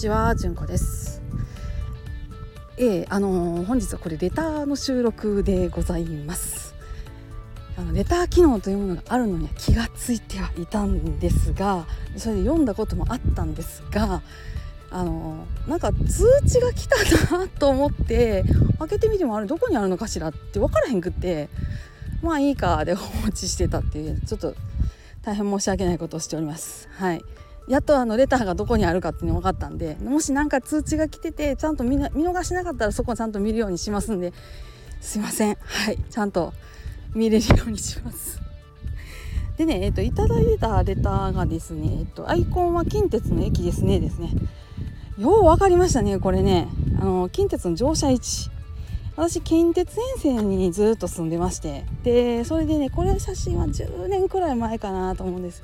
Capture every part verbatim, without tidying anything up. ちは、じゅんこです。えー、あのー、本日はこれレターの収録でございます。あのレター機能というものがあるのには気がついてはいたんですが、それで読んだこともあったんですが、あのー、なんか通知が来たなと思って開けてみても、あれどこにあるのかしらって分からへんくって、まあいいかで放置してたっていう、ちょっと大変申し訳ないことをしております。はい、やっとあのレターがどこにあるかっていうの分かったんで、もしなんか通知が来ててちゃんと 見, 見逃しなかったらそこをちゃんと見るようにしますんで、すいません。はい、ちゃんと見れるようにします。でね、えっと、いただいたレターがですね、えっと、アイコンは近鉄の駅ですねですねよう分かりましたね。これね、あの近鉄の乗車位置、私近鉄沿線にずっと住んでまして、でそれでね、これ写真はじゅうねんくらい前かなと思うんです。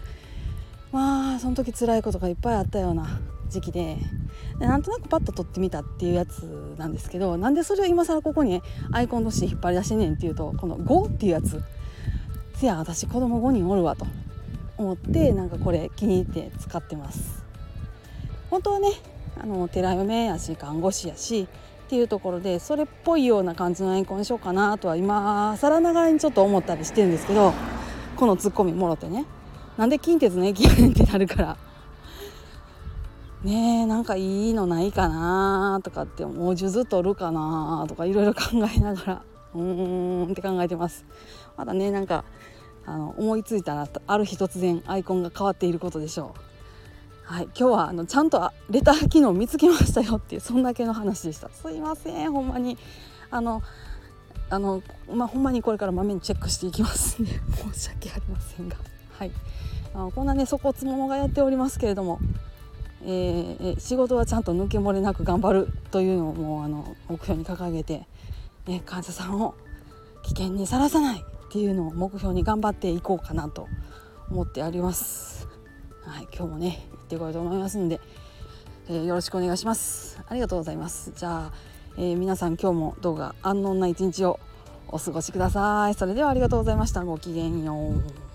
まあその時辛いことがいっぱいあったような時期 で, でなんとなくパッと撮ってみたっていうやつなんですけど、なんでそれを今更ここにアイコンとして引っ張り出してんねんっていうと、このごっていうやつせや、私子供ごにんおるわと思って、なんかこれ気に入って使ってます。本当はね、あの寺嫁やし看護師やしっていうところで、それっぽいような感じのアイコンにしようかなとは今更ながらにちょっと思ったりしてるんですけど、このツッコミもろてね、なんで近鉄の駅ってなるからねえ、なんかいいのないかなとかって、もう数珠取るかなとかいろいろ考えながら、うーんって考えてます。まだね、なんかあの思いついたらある日突然アイコンが変わっていることでしょう。はい、今日はあのちゃんとレター機能見つけましたよっていう、そんだけの話でした。すいません、ほんまにあのあの、まあ、ほんまにこれからまめにチェックしていきますんで申し訳ありませんが、はい、あのこんなね底つももがやっておりますけれども、えー、仕事はちゃんと抜け漏れなく頑張るというのをもうあの目標に掲げて、ね、患者さんを危険にさらさないっていうのを目標に頑張っていこうかなと思っております。はい、今日もね行ってこようと思いますので、えー、よろしくお願いします。ありがとうございます。じゃあ、えー、皆さん今日もどうか安穏な一日をお過ごしください。それではありがとうございました。ごきげんよう。